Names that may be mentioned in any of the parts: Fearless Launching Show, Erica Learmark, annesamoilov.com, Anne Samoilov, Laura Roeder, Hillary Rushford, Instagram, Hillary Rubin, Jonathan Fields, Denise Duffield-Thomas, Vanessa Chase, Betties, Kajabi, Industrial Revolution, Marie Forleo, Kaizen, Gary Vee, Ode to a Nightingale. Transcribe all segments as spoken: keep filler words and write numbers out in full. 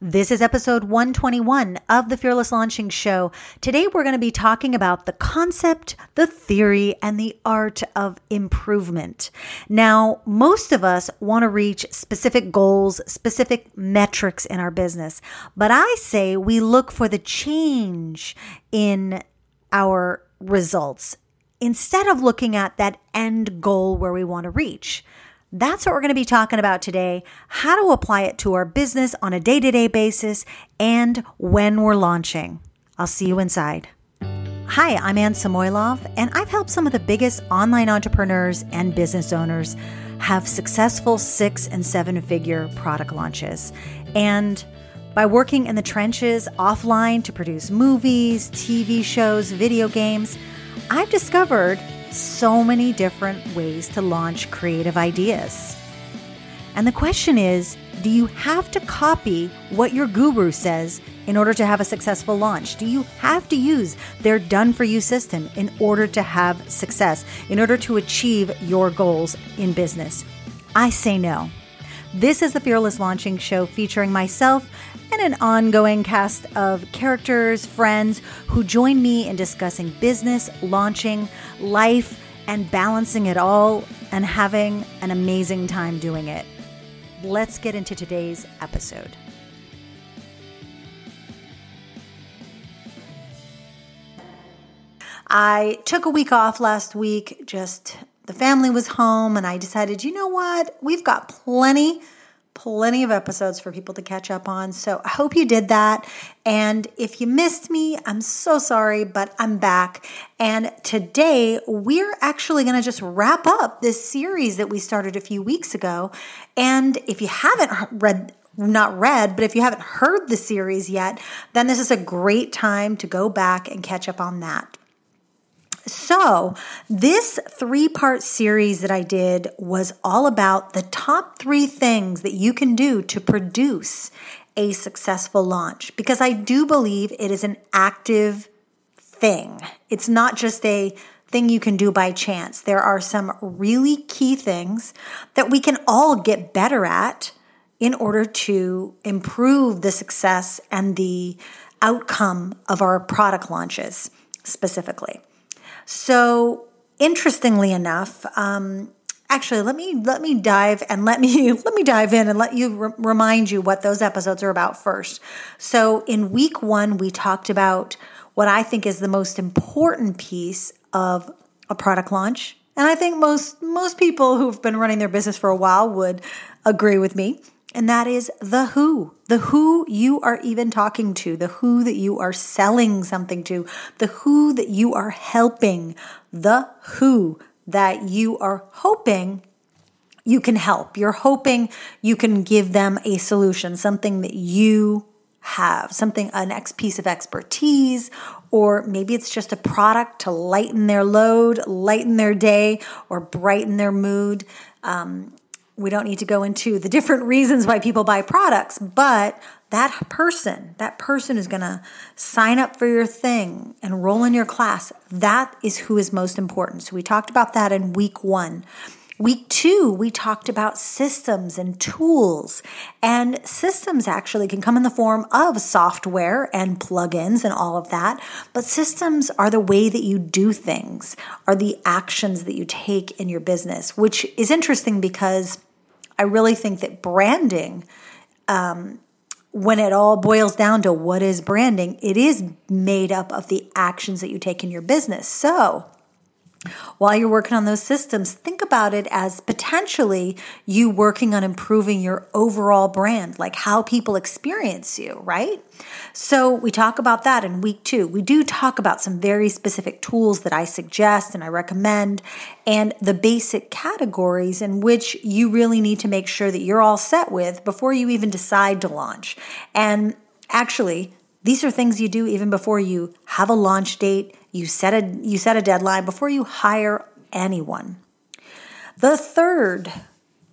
This is episode one twenty-one of the Fearless Launching Show. Today we're going to be talking about the concept, the theory, and the art of improvement. Now, most of us want to reach specific goals, specific metrics in our business, but I say we look for the change in our results instead of looking at that end goal where we want to reach. That's what we're going to be talking about today, how to apply it to our business on a day-to-day basis and when we're launching. I'll see you inside. Hi, I'm Anne Samoilov, and I've helped some of the biggest online entrepreneurs and business owners have successful six- and seven-figure product launches. And by working in the trenches offline to produce movies, T V shows, video games, I've discovered so many different ways to launch creative ideas. And the question is, do you have to copy what your guru says in order to have a successful launch? Do you have to use their done-for-you system in order to have success, in order to achieve your goals in business? I say no. This is the Fearless Launching Show, featuring myself and an ongoing cast of characters, friends who join me in discussing business, launching, life, and balancing it all and having an amazing time doing it. Let's get into today's episode. I took a week off last week, just the family was home, and I decided, you know what? We've got plenty, plenty of episodes for people to catch up on. So I hope you did that. And if you missed me, I'm so sorry, but I'm back. And today we're actually going to just wrap up this series that we started a few weeks ago. And if you haven't read, not read, but if you haven't heard the series yet, then this is a great time to go back and catch up on that. So this three-part series that I did was all about the top three things that you can do to produce a successful launch, because I do believe it is an active thing. It's not just a thing you can do by chance. There are some really key things that we can all get better at in order to improve the success and the outcome of our product launches specifically. So interestingly enough, um, actually, let me let me dive and let me let me dive in and let you re- remind you what those episodes are about first. So in week one, we talked about what I think is the most important piece of a product launch, and I think most most people who've been running their business for a while would agree with me, and that is the who, the who you are even talking to, the who that you are selling something to, the who that you are helping, the who that you are hoping you can help. You're hoping you can give them a solution, something that you have, something, an ex piece of expertise, or maybe it's just a product to lighten their load, lighten their day, or brighten their mood. Um, We don't need to go into the different reasons why people buy products, but that person, that person is going to sign up for your thing, enroll in your class. That is who is most important. So we talked about that in week one. Week two, we talked about systems and tools, and systems actually can come in the form of software and plugins and all of that, but systems are the way that you do things, are the actions that you take in your business, which is interesting because I really think that branding, um, when it all boils down to what is branding, it is made up of the actions that you take in your business. So while you're working on those systems, think about it as potentially you working on improving your overall brand, like how people experience you, right? So we talk about that in week two. We do talk about some very specific tools that I suggest and I recommend, and the basic categories in which you really need to make sure that you're all set with before you even decide to launch. And actually, these are things you do even before you have a launch date. You set a you set a deadline before you hire anyone. The third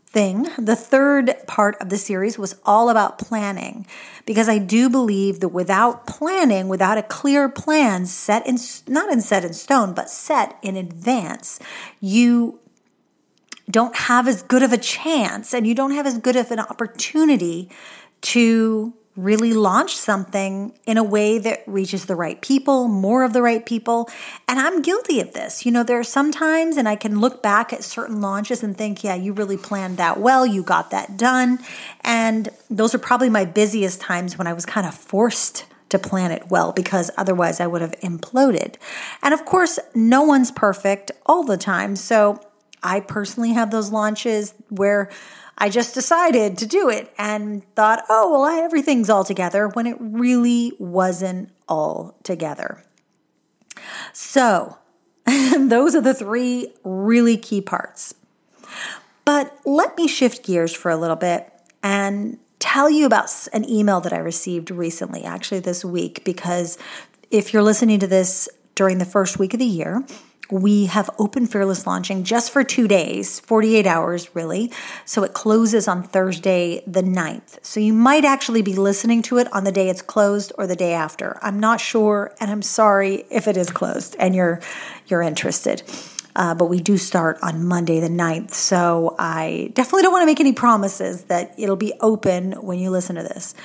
thing, the third part of the series was all about planning, because I do believe that without planning, without a clear plan set in not in set in stone, but set in advance, you don't have as good of a chance and you don't have as good of an opportunity to really launch something in a way that reaches the right people, more of the right people. And I'm guilty of this. You know, there are some times, and I can look back at certain launches and think, yeah, you really planned that well, you got that done. And those are probably my busiest times when I was kind of forced to plan it well, because otherwise I would have imploded. And of course, no one's perfect all the time. So I personally have those launches where I just decided to do it and thought, oh, well, I, everything's all together, when it really wasn't all together. So those are the three really key parts. But let me shift gears for a little bit and tell you about an email that I received recently, actually this week, because if you're listening to this during the first week of the year, we have open Fearless Launching just for two days, forty-eight hours really. So it closes on Thursday the ninth. So you might actually be listening to it on the day it's closed or the day after. I'm not sure, and I'm sorry if it is closed and you're you're interested. Uh, but we do start on Monday the ninth. So I definitely don't want to make any promises that it'll be open when you listen to this.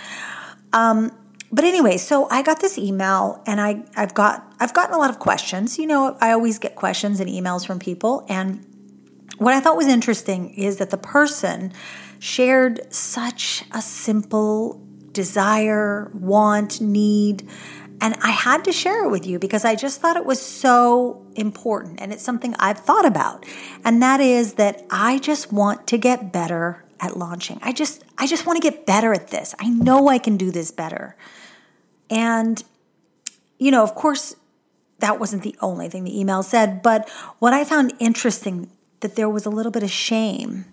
Um But anyway, so I got this email, and I, I've got I've gotten a lot of questions. You know, I always get questions and emails from people. And what I thought was interesting is that the person shared such a simple desire, want, need. And I had to share it with you because I just thought it was so important. And it's something I've thought about. And that is that I just want to get better at launching. I just I just want to get better at this. I know I can do this better. And, you know, of course, that wasn't the only thing the email said. But what I found interesting, that there was a little bit of shame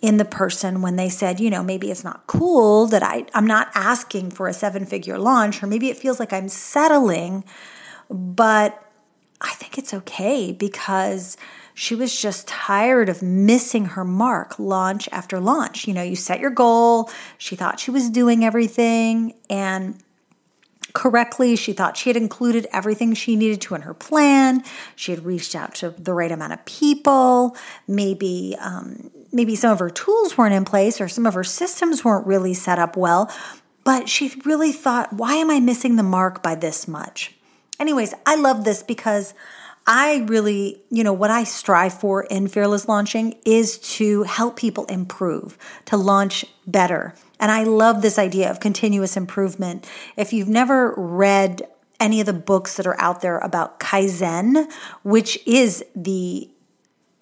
in the person when they said, you know, maybe it's not cool that I, I'm not asking for a seven-figure launch, or maybe it feels like I'm settling. But I think it's okay, because she was just tired of missing her mark launch after launch. You know, you set your goal. She thought she was doing everything, and correctly, she thought she had included everything she needed to in her plan. She had reached out to the right amount of people. Maybe, um, maybe some of her tools weren't in place, or some of her systems weren't really set up well, but she really thought, why am I missing the mark by this much? Anyways, I love this because I really, you know, what I strive for in Fearless Launching is to help people improve, to launch better. And I love this idea of continuous improvement. If you've never read any of the books that are out there about Kaizen, which is the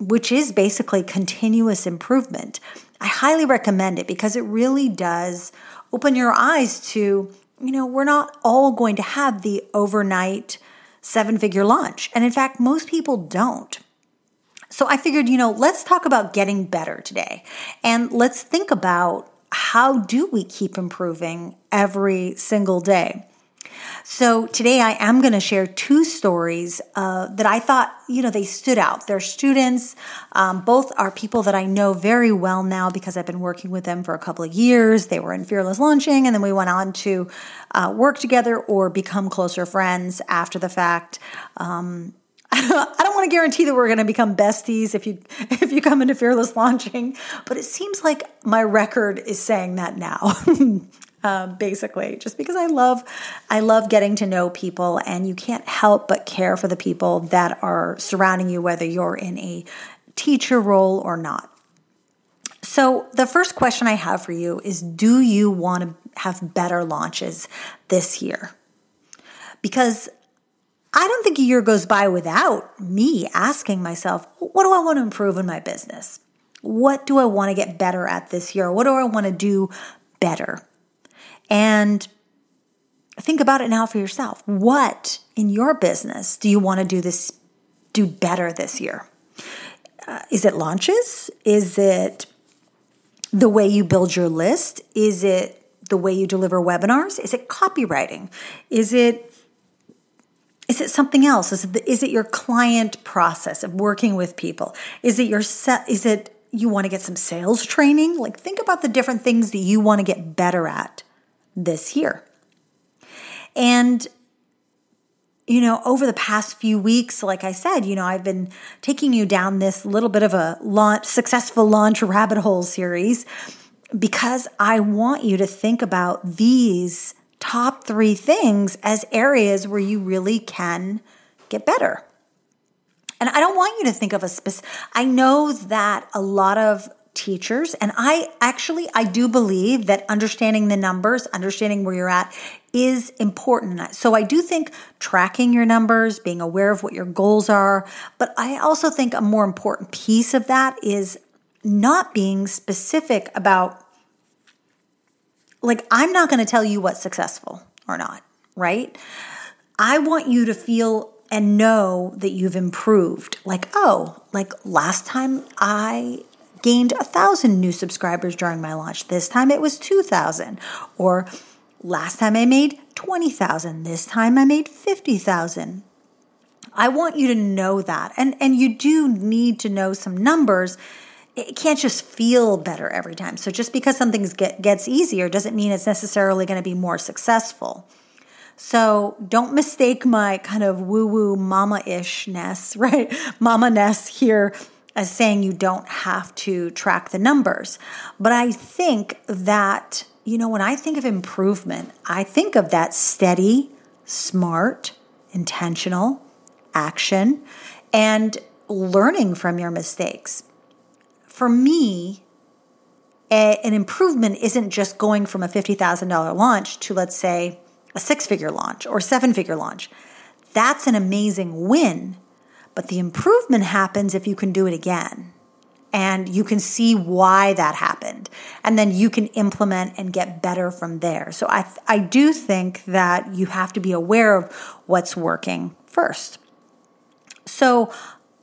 which is basically continuous improvement, I highly recommend it because it really does open your eyes to, you know, we're not all going to have the overnight seven-figure launch. And in fact, most people don't. So I figured, you know, let's talk about getting better today. And let's think about, how do we keep improving every single day? So today I am going to share two stories uh, that I thought, you know, they stood out. They're students. Um, both are people that I know very well now because I've been working with them for a couple of years. They were in Fearless Launching, and then we went on to uh, work together or become closer friends after the fact. Um, I don't, I don't want to guarantee that we're going to become besties if you if you come into Fearless Launching, but it seems like my record is saying that now. Uh, basically, just because I love, I love getting to know people, and you can't help but care for the people that are surrounding you, whether you're in a teacher role or not. So the first question I have for you is, do you want to have better launches this year? Because I don't think a year goes by without me asking myself, what do I want to improve in my business? What do I want to get better at this year? What do I want to do better? And think about it now for yourself. What in your business do you want to do this, do better this year? Uh, is it launches? Is it the way you build your list? Is it the way you deliver webinars? Is it copywriting? Is it is it something else? Is it, is it your client process of working with people? Is it your se- is it you want to get some sales training? Like, think about the different things that you want to get better at this year. And, you know, over the past few weeks, like I said, you know, I've been taking you down this little bit of a launch, successful launch rabbit hole series because I want you to think about these top three things as areas where you really can get better. And I don't want you to think of a specific, I know that a lot of teachers, and I actually, I do believe that understanding the numbers, understanding where you're at is important. So I do think tracking your numbers, being aware of what your goals are, but I also think a more important piece of that is not being specific about, like, I'm not going to tell you what's successful or not, right? I want you to feel and know that you've improved. Like, oh, like last time I gained a thousand new subscribers during my launch. This time it was two thousand. Or last time I made twenty thousand. This time I made fifty thousand. I want you to know that. And, and you do need to know some numbers. It can't just feel better every time. So just because something get, gets easier doesn't mean it's necessarily going to be more successful. So don't mistake my kind of woo-woo mama-ish-ness, right? Mama-ness here as saying you don't have to track the numbers. But I think that, you know, when I think of improvement, I think of that steady, smart, intentional action and learning from your mistakes. For me, a, an improvement isn't just going from a fifty thousand dollars launch to, let's say, a six-figure launch or seven-figure launch. That's an amazing win, but the improvement happens if you can do it again and you can see why that happened, and then you can implement and get better from there. So I, I do think that you have to be aware of what's working first. So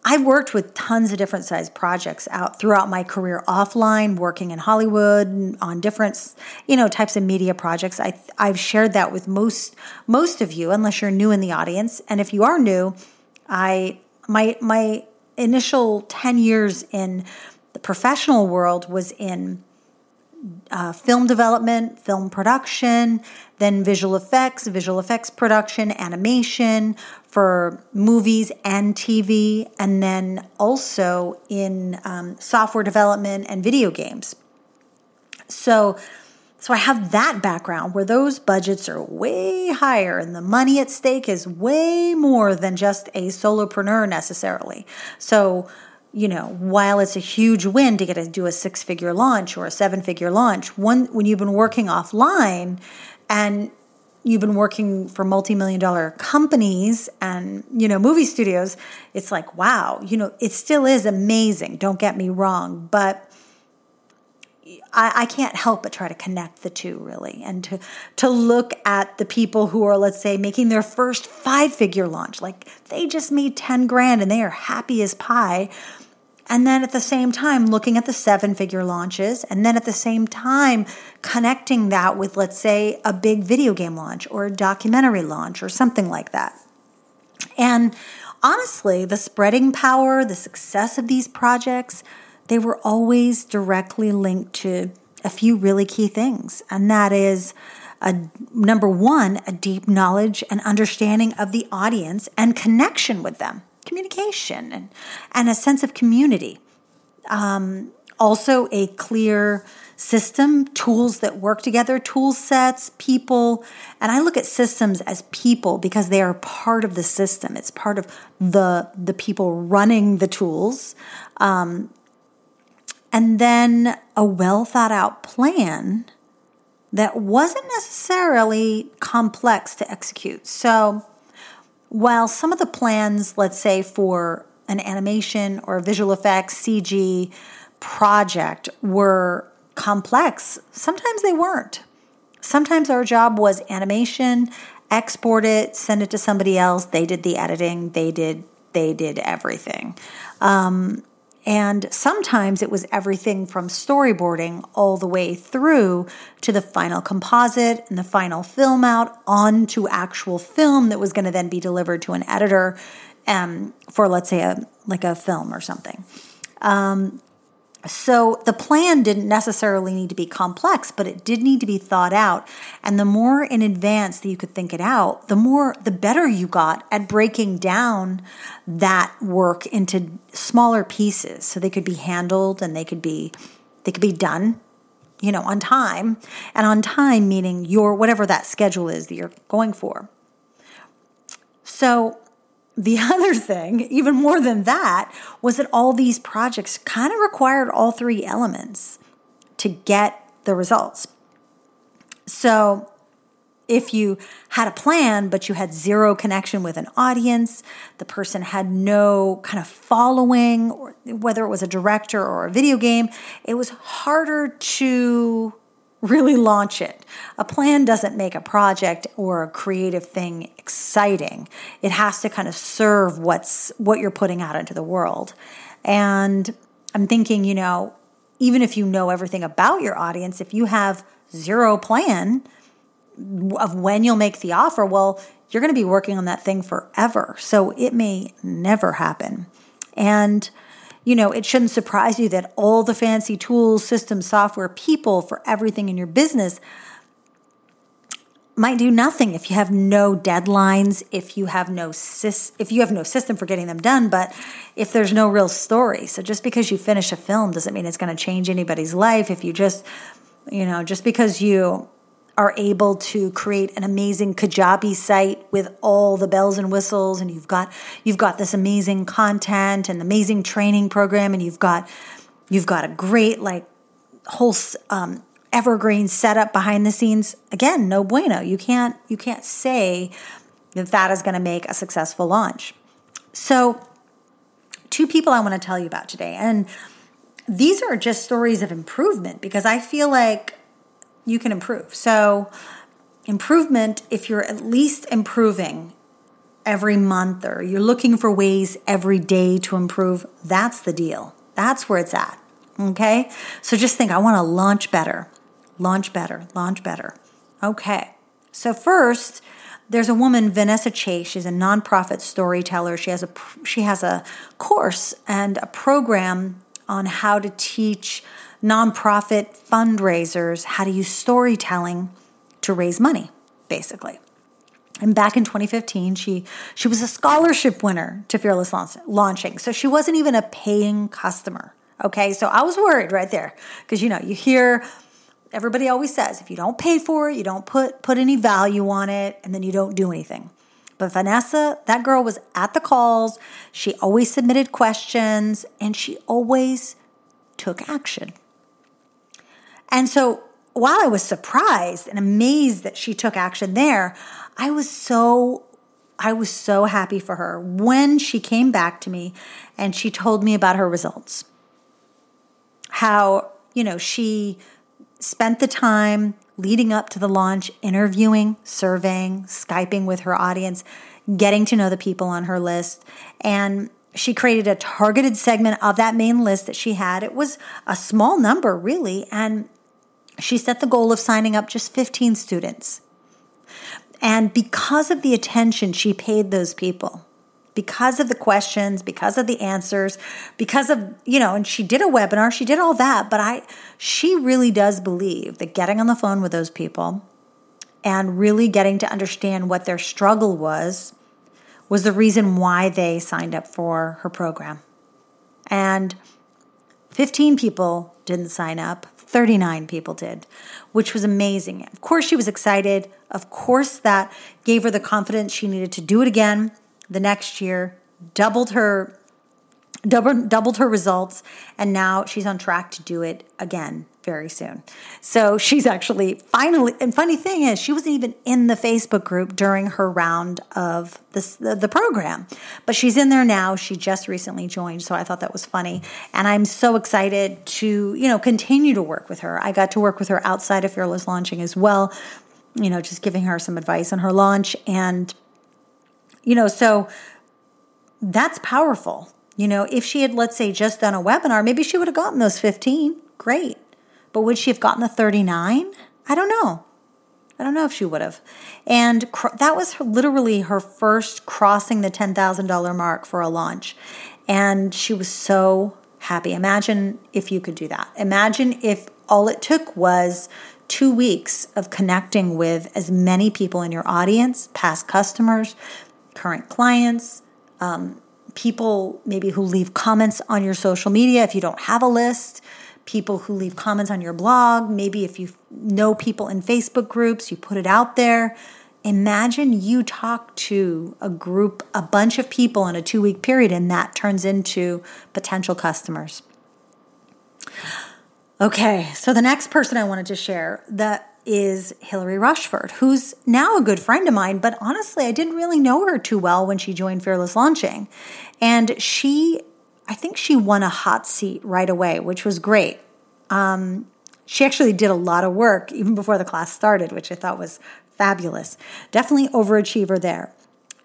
I've worked with tons of different size projects out throughout my career offline, working in Hollywood on different, you know, types of media projects. I, I've shared that with most most of you, unless you're new in the audience. And if you are new, I my my initial ten years in the professional world was in uh, film development, film production, then visual effects, visual effects production, animation for movies and T V, and then also in um, software development and video games. So, so I have that background where those budgets are way higher and the money at stake is way more than just a solopreneur necessarily. So, you know, while it's a huge win to get to do a six-figure launch or a seven-figure launch, one, when you've been working offline and you've been working for multi-million dollar companies and, you know, movie studios, it's like, wow, you know, it still is amazing. Don't get me wrong, but I, I can't help but try to connect the two really. And to, to look at the people who are, let's say, making their first five figure launch, like they just made ten grand and they are happy as pie. And then at the same time, looking at the seven-figure launches, and then at the same time, connecting that with, let's say, a big video game launch or a documentary launch or something like that. And honestly, the spreading power, the success of these projects, they were always directly linked to a few really key things. And that is, a, number one, a deep knowledge and understanding of the audience and connection with them. Communication and, and a sense of community. Um, also a clear system, tools that work together, tool sets, people. And I look at systems as people because they are part of the system. It's part of the, the people running the tools. Um, and then a well thought out plan that wasn't necessarily complex to execute. So while some of the plans, let's say for an animation or a visual effects C G project were complex, sometimes they weren't. Sometimes our job was animation, export it, send it to somebody else. They did the editing. They did they did everything. Um, and sometimes it was everything from storyboarding all the way through to the final composite and the final film out onto actual film that was going to then be delivered to an editor um, for, let's say, a like a film or something. Um, so the plan didn't necessarily need to be complex, but it did need to be thought out. And the more in advance that you could think it out, the more, the better you got at breaking down that work into smaller pieces so they could be handled and they could be, they could be done you know, on time, and on time meaning your whatever that schedule is that you're going for. So the other thing, even more than that, was that all these projects kind of required all three elements to get the results. So if you had a plan, but you had zero connection with an audience, the person had no kind of following, or whether it was a director or a video game, it was harder to really launch it. A plan doesn't make a project or a creative thing exciting. It has to kind of serve what's what you're putting out into the world. And I'm thinking, you know, even if you know everything about your audience, if you have zero plan of when you'll make the offer, well, you're going to be working on that thing forever. So it may never happen. And, you know, it shouldn't surprise you that all the fancy tools, systems, software, people for everything in your business might do nothing if you have no deadlines, if you have no sys- if you have no system for getting them done, but if there's no real story. So just because you finish a film doesn't mean it's going to change anybody's life. If you just, you know, just because you are able to create an amazing Kajabi site with all the bells and whistles, and you've got you've got this amazing content and amazing training program, and you've got you've got a great like whole um, evergreen setup behind the scenes. Again, no bueno. You can't you can't say that that is going to make a successful launch. So, two people I want to tell you about today, and these are just stories of improvement because I feel like you can improve. So improvement, if you're at least improving every month or you're looking for ways every day to improve, that's the deal. That's where it's at, okay? So just think, I want to launch better, launch better, launch better. Okay, so first, there's a woman, Vanessa Chase. She's a nonprofit storyteller. She has a she has a course and a program on how to teach nonprofit fundraisers how to use storytelling to raise money, basically. And back in twenty fifteen, she she was a scholarship winner to Fearless Launching. So she wasn't even a paying customer, okay? So I was worried right there because, you know, you hear everybody always says, if you don't pay for it, you don't put put any value on it, and then you don't do anything. But Vanessa, that girl was at the calls. She always submitted questions, and she always took action. And so while I was surprised and amazed that she took action there, I was so I was so happy for her when she came back to me and she told me about her results. How, you know, she spent the time leading up to the launch, interviewing, surveying, Skyping with her audience, getting to know the people on her list, and she created a targeted segment of that main list that she had. It was a small number, really, and she set the goal of signing up just fifteen students. And because of the attention she paid those people, because of the questions, because of the answers, because of, you know, and she did a webinar, she did all that, but I, she really does believe that getting on the phone with those people and really getting to understand what their struggle was, was the reason why they signed up for her program. And fifteen people didn't sign up. thirty-nine people did, which was amazing. Of course, she was excited. Of course, that gave her the confidence she needed to do it again the next year, doubled her doubled, doubled her results, and now she's on track to do it again very soon. So she's actually finally, and funny thing is, she wasn't even in the Facebook group during her round of this, the, the program, but she's in there now. She just recently joined. So I thought that was funny. And I'm so excited to, you know, continue to work with her. I got to work with her outside of Fearless Launching as well, you know, just giving her some advice on her launch. And, you know, so that's powerful. You know, if she had, let's say, just done a webinar, maybe she would have gotten those fifteen. Great. But would she have gotten the thirty-nine? I don't know. I don't know if she would have. And cr- that was her, literally her first crossing the ten thousand dollars mark for a launch. And she was so happy. Imagine if you could do that. Imagine if all it took was two weeks of connecting with as many people in your audience, past customers, current clients, um, people maybe who leave comments on your social media if you don't have a list, people who leave comments on your blog. Maybe if you know people in Facebook groups, you put it out there. Imagine you talk to a group, a bunch of people in a two-week period, and that turns into potential customers. Okay, so the next person I wanted to share that is Hillary Rushford, who's now a good friend of mine, but honestly, I didn't really know her too well when she joined Fearless Launching. And she, I think she won a hot seat right away, which was great. Um, she actually did a lot of work even before the class started, which I thought was fabulous. Definitely overachiever there.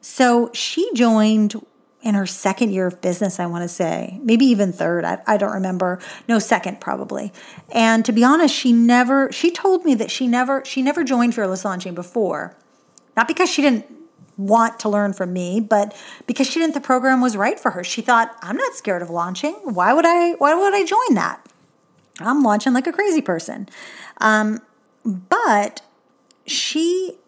So she joined in her second year of business, I want to say, maybe even third. I, I don't remember. No, second probably. And to be honest, she never, she told me that she never, she never joined Fearless Launching before. Not because she didn't want to learn from me, but because she didn't, the program was right for her. She thought, I'm not scared of launching. Why would I, why would I join that? I'm launching like a crazy person. Um, but she,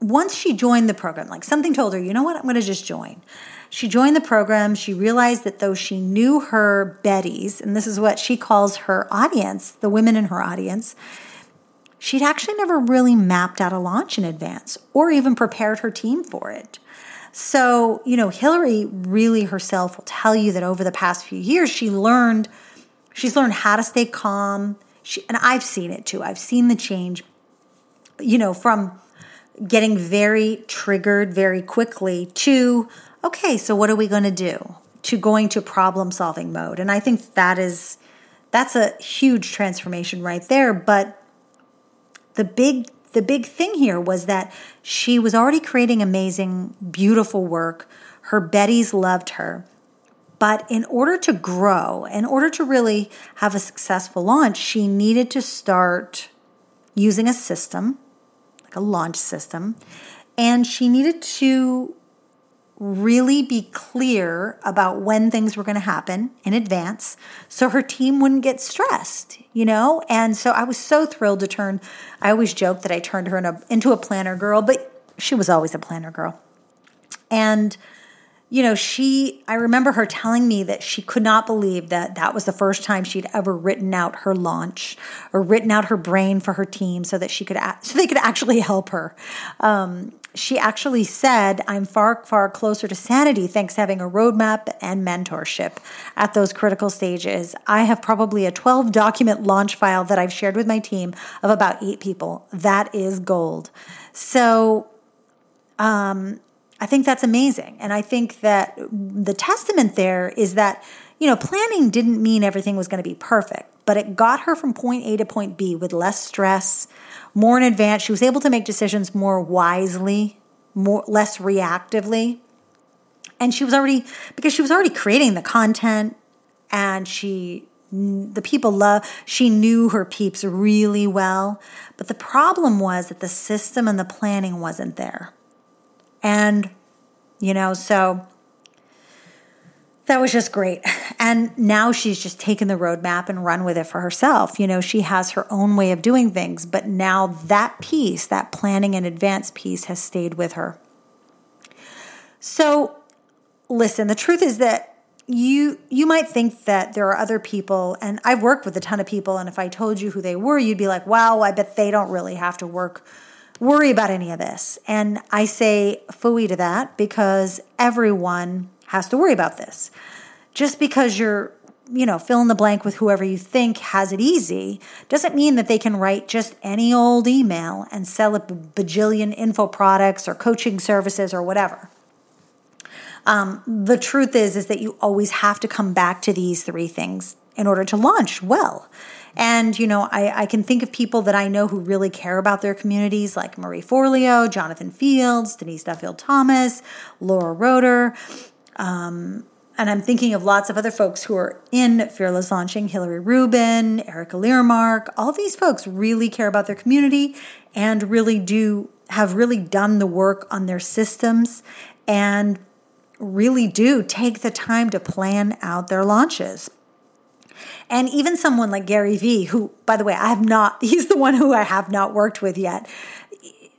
once she joined the program, like something told her, you know what, I'm going to just join. She joined the program. She realized that though she knew her Betties, and this is what she calls her audience, the women in her audience, she'd actually never really mapped out a launch in advance or even prepared her team for it. So, you know, Hillary really herself will tell you that over the past few years, she learned, she's learned how to stay calm. She, and I've seen it too. I've seen the change, you know, from getting very triggered very quickly to, okay, so what are we going to do, to going to problem solving mode. And I think that is, that's a huge transformation right there. But the big, the big thing here was that she was already creating amazing, beautiful work. Her Betties loved her. But in order to grow, in order to really have a successful launch, she needed to start using a system, like a launch system. And she needed to really be clear about when things were going to happen in advance so her team wouldn't get stressed, you know? And so I was so thrilled to turn, I always joke that I turned her in a, into a planner girl, but she was always a planner girl. And, you know, she, I remember her telling me that she could not believe that that was the first time she'd ever written out her launch or written out her brain for her team so that she could, so they could actually help her. Um, She actually said, I'm far, far closer to sanity thanks to having a roadmap and mentorship at those critical stages. I have probably a twelve-document launch file that I've shared with my team of about eight people. That is gold. So um, I think that's amazing. And I think that the testament there is that, you know, planning didn't mean everything was going to be perfect, but it got her from point A to point B with less stress, more in advance. She was able to make decisions more wisely, more less reactively. And she was already, because she was already creating the content, and she, the people love, she knew her peeps really well. But the problem was that the system and the planning wasn't there. And, you know, so that was just great. And now she's just taken the roadmap and run with it for herself. You know, she has her own way of doing things, but now that piece, that planning and advance piece, has stayed with her. So listen, the truth is that you, you might think that there are other people, and I've worked with a ton of people, and if I told you who they were, you'd be like, wow, I bet they don't really have to work worry about any of this. And I say phooey to that, because everyone has to worry about this. Just because you're, you know, fill in the blank with whoever you think has it easy doesn't mean that they can write just any old email and sell a bajillion info products or coaching services or whatever. Um, the truth is, is that you always have to come back to these three things in order to launch well. And, you know, I, I can think of people that I know who really care about their communities, like Marie Forleo, Jonathan Fields, Denise Duffield-Thomas, Laura Roeder. Um, and I'm thinking of lots of other folks who are in Fearless Launching, Hillary Rubin, Erica Learmark. All these folks really care about their community and really do, have really done the work on their systems and really do take the time to plan out their launches. And even someone like Gary Vee, who, by the way, I have not, he's the one who I have not worked with yet.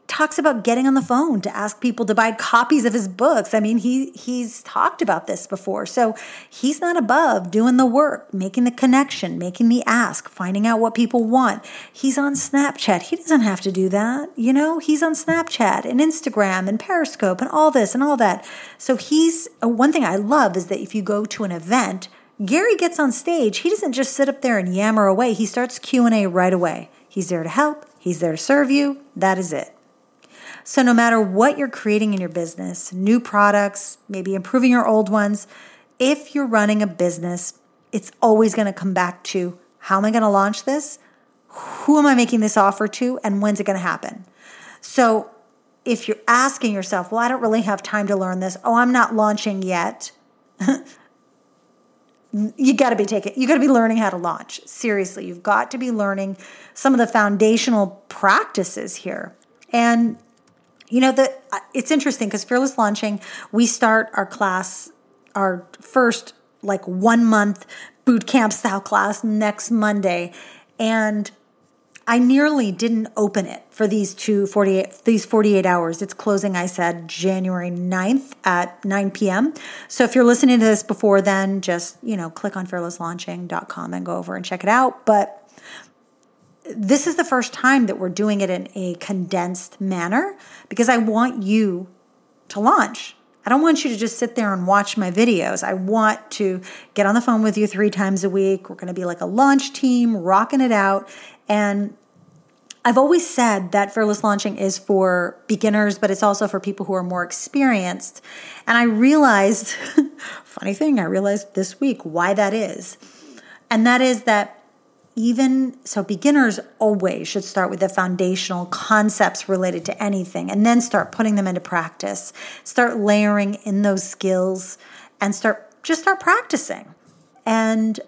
talks about getting on the phone to ask people to buy copies of his books. I mean, he he's talked about this before. So he's not above doing the work, making the connection, making the ask, finding out what people want. He's on Snapchat. He doesn't have to do that. You know, he's on Snapchat and Instagram and Periscope and all this and all that. So he's, one thing I love is that if you go to an event, Gary gets on stage. He doesn't just sit up there and yammer away. He starts Q and A right away. He's there to help. He's there to serve you. That is it. So no matter what you're creating in your business, new products, maybe improving your old ones, if you're running a business, it's always going to come back to, how am I going to launch this? Who am I making this offer to? And when's it going to happen? So if you're asking yourself, well, I don't really have time to learn this. Oh, I'm not launching yet. You got to be taking, you got to be learning how to launch. Seriously, you've got to be learning some of the foundational practices here. And you know, the, it's interesting because Fearless Launching, we start our class, our first like one month boot camp style class next Monday. And I nearly didn't open it for these two forty-eight, these forty-eight hours. It's closing, I said, January ninth at nine p.m. So if you're listening to this before then, just, you know, click on fearless launching dot com and go over and check it out. But this is the first time that we're doing it in a condensed manner because I want you to launch. I don't want you to just sit there and watch my videos. I want to get on the phone with you three times a week. We're going to be like a launch team, rocking it out. And I've always said that Fearless Launching is for beginners, but it's also for people who are more experienced. And I realized, funny thing, I realized this week why that is. And that is that Even so, beginners always should start with the foundational concepts related to anything and then start putting them into practice. Start layering in those skills and start just start practicing. And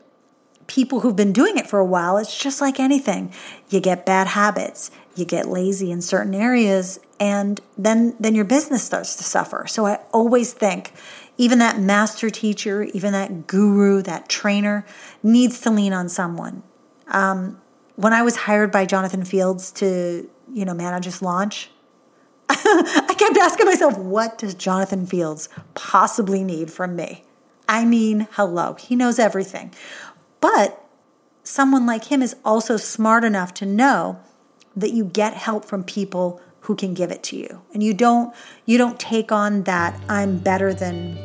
people who've been doing it for a while, it's just like anything. You get bad habits, you get lazy in certain areas, and then, then your business starts to suffer. So I always think even that master teacher, even that guru, that trainer needs to lean on someone. Um, when I was hired by Jonathan Fields to, you know, manage his launch, I kept asking myself, what does Jonathan Fields possibly need from me? I mean, hello, he knows everything. But someone like him is also smart enough to know that you get help from people who can give it to you. And you don't, you don't take on that I'm better than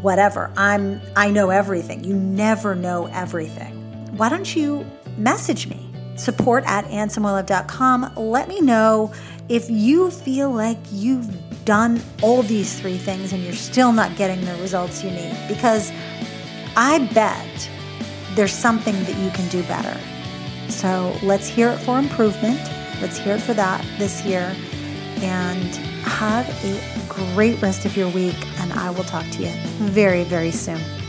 whatever. I'm, I know everything. You never know everything. Why don't you message me, support at anne samoilov dot com. Let me know if you feel like you've done all these three things and you're still not getting the results you need, because I bet there's something that you can do better. So let's hear it for improvement. Let's hear it for that this year, and have a great rest of your week. And I will talk to you very, very soon.